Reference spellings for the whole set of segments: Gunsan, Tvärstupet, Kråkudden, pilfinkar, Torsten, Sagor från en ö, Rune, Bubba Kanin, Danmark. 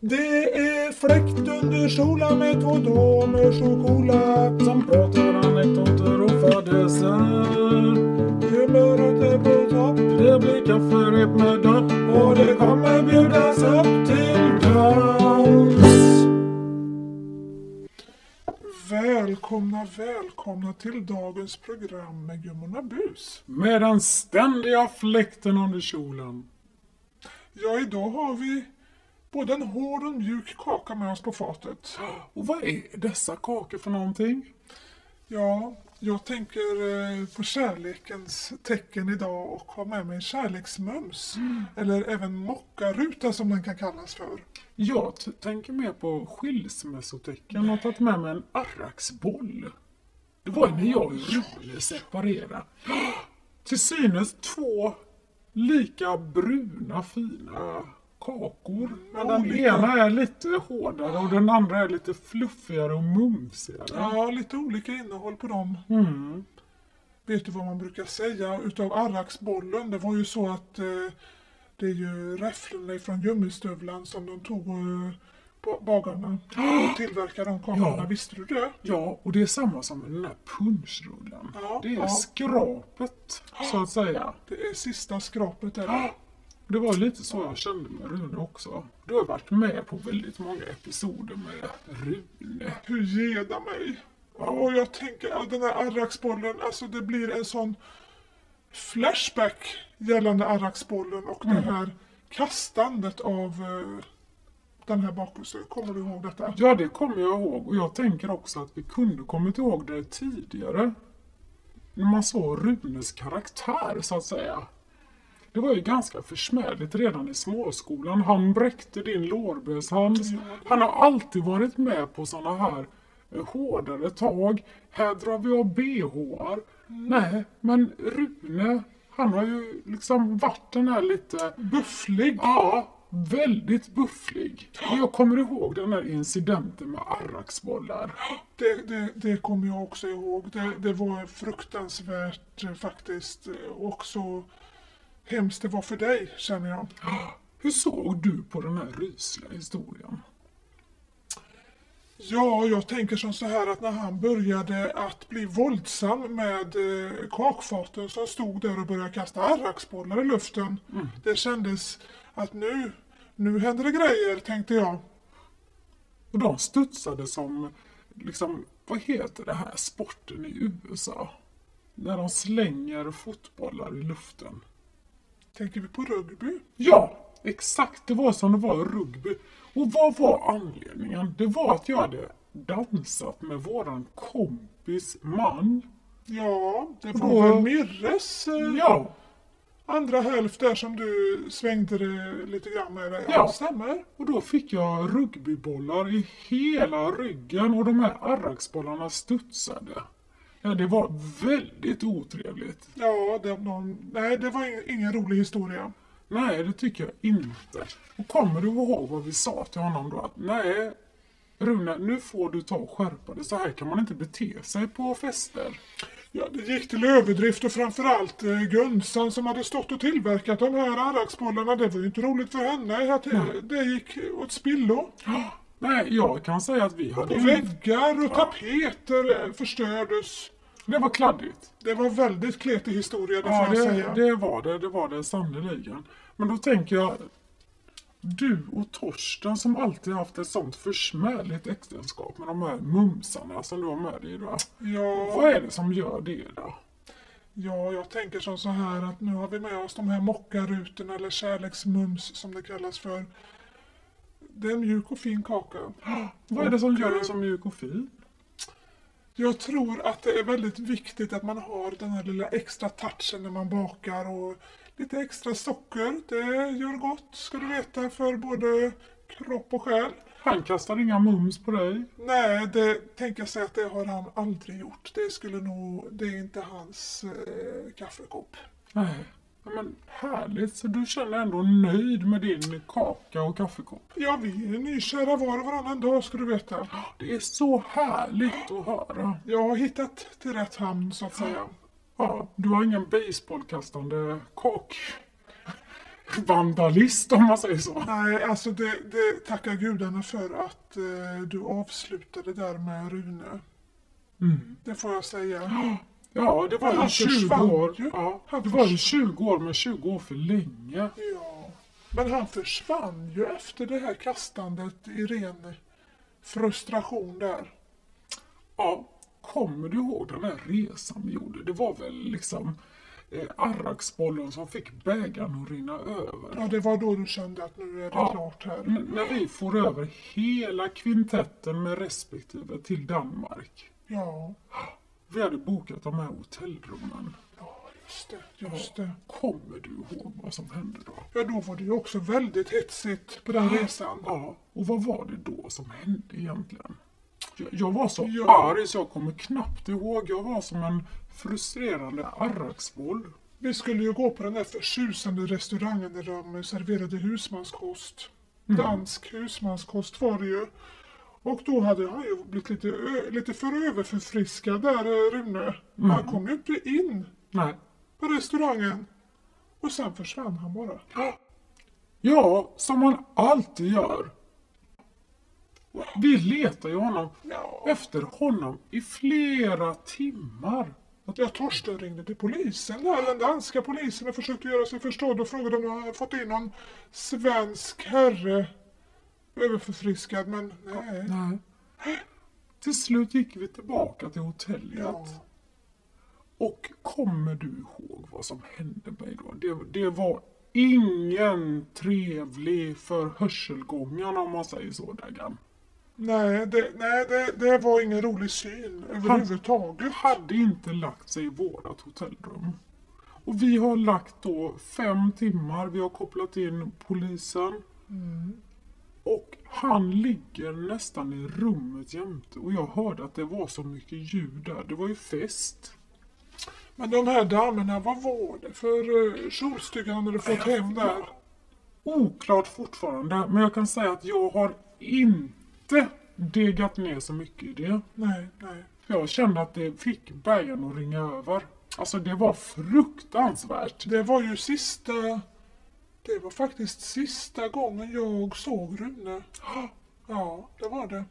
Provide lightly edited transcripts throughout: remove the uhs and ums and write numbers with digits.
Det är fläkt under solen med två damer så coola som pratar anekdoter och födelser. Humöret är på topp, det blir kafferep med dans och det kommer bjudas upp till dans. Välkomna till dagens program med Gummorna Bus. Med den ständiga fläkten under solen. Ja, idag har vi både en hård och mjuk kaka med oss på fatet. Och vad är dessa kakor för någonting? Ja, jag tänker på kärlekens tecken idag och har med mig kärleksmums. Eller även mockaruta som den kan kallas för. Jag tänker mer på skilsmässotecken och har tagit med mig en arraksboll. Det var när jag och Rune separerade. Till synes två lika bruna fina kakor, men den ena är lite hårdare och den andra är lite fluffigare och mumsigare. Ja, lite olika innehåll på dem. Vet du vad man brukar säga utav arraksbollen? Det var ju så att det är ju räfflorna från gummistövlan som de tog på bagarna och tillverkade de kakorna. Ja. Visste du det? Ja, och det är samma som den här punschrullen. Ja, det är skrapet, så att säga. Det är sista skrapet, eller? Ja. Det var lite så jag kände med Rune också. Du har varit med på väldigt många episoder med Rune. Hur geda mig. Och jag tänker att den här arraksbollen, alltså det blir en sån flashback gällande arraksbollen och det här kastandet av den här bakelsen. Kommer du ihåg detta? Ja, det kommer jag ihåg. Och jag tänker också att vi kunde kommit ihåg det tidigare. När man såg Runes karaktär, så att säga. Det var ju ganska försmädligt redan i småskolan. Han bräckte din lårböshand. Han har alltid varit med på såna här hårdare tag. Här drar vi av BHR. Nej, men Rune, han har ju liksom varit den här lite bufflig. Ja, väldigt bufflig. Och jag kommer ihåg den här incidenten med arraksbollar. Det kommer jag också ihåg. Det var fruktansvärt faktiskt. Också hemskt det var för dig, känner jag. Hur såg du på den här rysliga historien? Ja, jag tänker som så här att när han började att bli våldsam med kakfaten som stod där och började kasta arraksbollar i luften. Det kändes att nu händer det grejer, tänkte jag. Och de studsade som, liksom, vad heter det här sporten i USA? När de slänger fotbollar i luften. Tänker vi på rugby? Ja, exakt. Det var som det var rugby. Och vad var anledningen? Det var att jag hade dansat med våran kompis man. Ja, det var väl Mirres andra hälft där som du svängde det lite grann med. Ja, stämmer. Och då fick jag rugbybollar i hela ryggen och de här arraksbollarna studsade. Ja, det var väldigt otrevligt. Ja, det var ingen rolig historia. Nej, det tycker jag inte. Och kommer du ihåg vad vi sa till honom då? Att nej, Rune, nu får du ta och skärpa dig. Så här kan man inte bete sig på fester. Ja, det gick till överdrift och framförallt Gunsan som hade stått och tillverkat de här arraksbollarna. Det var ju inte roligt för henne. Att det gick åt spillo. Nej, jag kan säga att vi hade... Och väggar och tapeter förstördes. Det var kladdigt. Det var väldigt kletig historia, det får jag säga. Det var det sannoliken. Men då tänker jag, du och Torsten som alltid haft ett sånt försmädligt äktenskap med de här mumsarna som du har med dig idag. Ja. Vad är det som gör det då? Ja, jag tänker som så här att nu har vi med oss de här mockarutorna eller kärleksmums som det kallas för. Det är en mjuk och fin kaka. Vad är det som gör den så mjuk och fin? Jag tror att det är väldigt viktigt att man har den här lilla extra touchen när man bakar. Och lite extra socker, det gör gott, ska du veta, för både kropp och själ. Han kastar inga mums på dig? Nej, det tänker jag säga att det har han aldrig gjort. Det är inte hans kaffekopp. Nej. Men härligt, så du känner ändå nöjd med din kaka och kaffekopp? Ja, vi är nykära var och varannan dag, ska du veta. Det är så härligt att höra. Jag har hittat till rätt hamn, så att säga. Ja, du har ingen baseballkastande kak. vandalist om man säger så. Nej, alltså det tackar gudarna för att du avslutade där med Rune. Mm. Det får jag säga. Ja, det var ju 20 år. Ja, det var ju 20 år, men 20 år för länge. Ja, men han försvann ju efter det här kastandet i ren frustration där. Ja, kommer du ihåg den här resan vi gjorde? Det var väl liksom arraksbollen som fick bägaren att rinna över. Ja, det var då du kände att nu är det klart här. När vi får över hela kvintetten med respektive till Danmark. Ja. Vi hade bokat de här hotellrummen. Ja, just det. Kommer du ihåg vad som hände då? Ja, då var det ju också väldigt hetsigt på den resan. Ja, och vad var det då som hände egentligen? Jag var så arg så jag kommer knappt ihåg. Jag var som en frustrerande arraksboll. Vi skulle ju gå på den där förtjusande restaurangen där de serverade husmanskost. Dansk husmanskost var det ju. Och då hade han ju blivit lite för överförfriskad där, Rune. Han kom ju inte in på restaurangen. Och sen försvann han bara. Ja, som man alltid gör. Vi letar ju honom efter honom i flera timmar. Ja, Torsten ringde till polisen. Den danska polisen försökte göra sig förstådd och frågade om de hade fått in någon svensk herre överförfriskad, men nej. Till slut gick vi tillbaka till hotellet. Ja. Och kommer du ihåg vad som hände med då? Det var ingen trevlig för hörselgången om man säger så, Dagan. Nej, det var ingen rolig syn överhuvudtaget. Han hade inte lagt sig i vårat hotellrum. Och vi har lagt då 5 timmar. Vi har kopplat in polisen. Och han ligger nästan i rummet jämt. Och jag hörde att det var så mycket ljud där. Det var ju fest. Men de här damerna, vad var det för kjolstycken han hade fått hem där? Oklart fortfarande. Men jag kan säga att jag har inte degat ner så mycket i det. Nej. Jag kände att det fick bägaren att ringa över. Alltså det var fruktansvärt. Det var ju sista... Det var faktiskt sista gången jag såg Rune. Ja, det var det.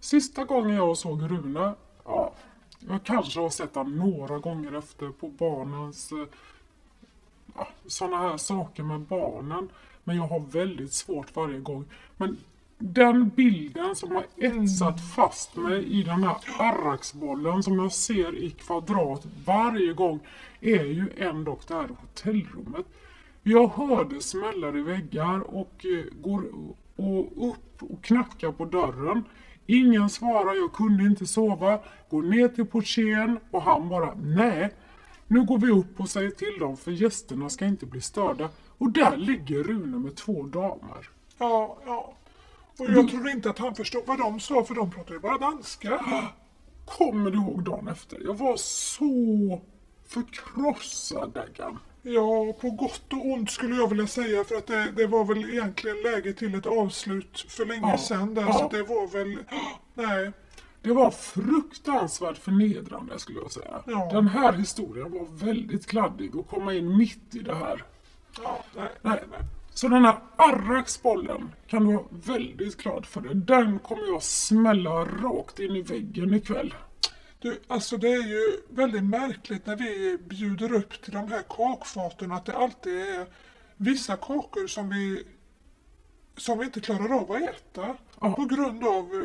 Sista gången jag såg Rune. Ja, jag kanske har sett han några gånger efter på barnens... Ja, sådana här saker med barnen. Men jag har väldigt svårt varje gång. Men den bilden som har etsat fast mig i den här arraksbollen som jag ser i kvadrat varje gång är ju ändå det här hotellrummet. Jag hörde smällar i väggar och går och upp och knackar på dörren. Ingen svarar, jag kunde inte sova. Går ner till portieren och han bara, nej. Nu går vi upp och säger till dem för gästerna ska inte bli störda. Och där ligger Rune med 2 damer. Ja. Och jag tror inte att han förstod vad de sa för de pratade ju bara danska. Kommer du ihåg dagen efter? Jag var så förkrossad där. Ja, på gott och ont skulle jag vilja säga för att det var väl egentligen läge till ett avslut för länge sedan där, så det var väl, nej. Det var fruktansvärt förnedrande skulle jag säga. Ja. Den här historien var väldigt kladdig och komma in mitt i det här. Ja, nej. Så den här arraksbollen kan du vara väldigt glad för det. Den kommer jag smälla rakt in i väggen ikväll. Du, alltså det är ju väldigt märkligt när vi bjuder upp till de här kakfaten att det alltid är vissa kakor som vi inte klarar av att äta på grund av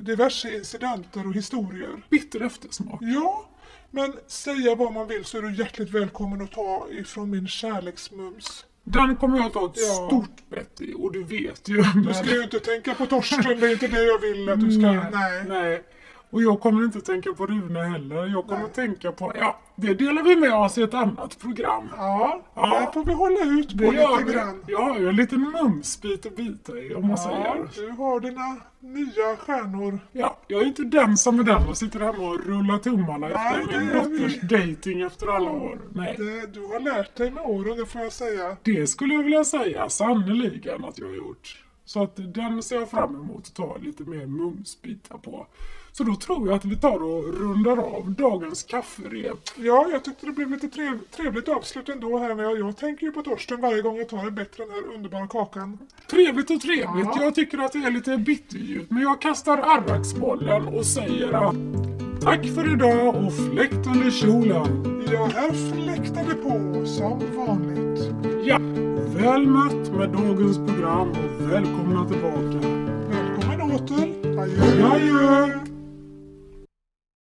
diverse incidenter och historier. Bitter eftersmak. Ja, men säga vad man vill så är du hjärtligt välkommen att ta ifrån min kärleksmums. Den kommer jag att ta ett stort bett i, och du vet ju. Du ska ju inte tänka på Torsten, det är inte det jag vill att du ska. Nej. Och jag kommer inte tänka på Rune heller. Jag kommer tänka på... Ja, det delar vi med oss i ett annat program. Ja. Där får vi hålla ut på lite grann. Ja, jag är lite mumsbit och bita i, om man säger. Du har dina nya stjärnor. Ja, jag är inte den som är den och sitter hemma och rullar tummarna efter min dotters dating efter alla år. Nej. Du har lärt dig med åren, det får jag säga. Det skulle jag vilja säga, sannoliken att jag har gjort. Så att den ser jag fram emot att ta lite mer mumsbitar på. Så då tror jag att vi tar och rundar av dagens kafferep. Ja, jag tyckte det blev lite trevligt avslut ändå här. Jag tänker ju på Torsten varje gång jag tar det bättre än den här underbara kakan. Trevligt och trevligt. Ja. Jag tycker att det är lite bitterljud. Men jag kastar arvaxbollen och säger att tack för idag och fläkt under kjolen. Ja, här fläktade på som vanligt. Ja, väl mött med dagens program och välkomna tillbaka. Välkommen åter. Adjö. Adjö.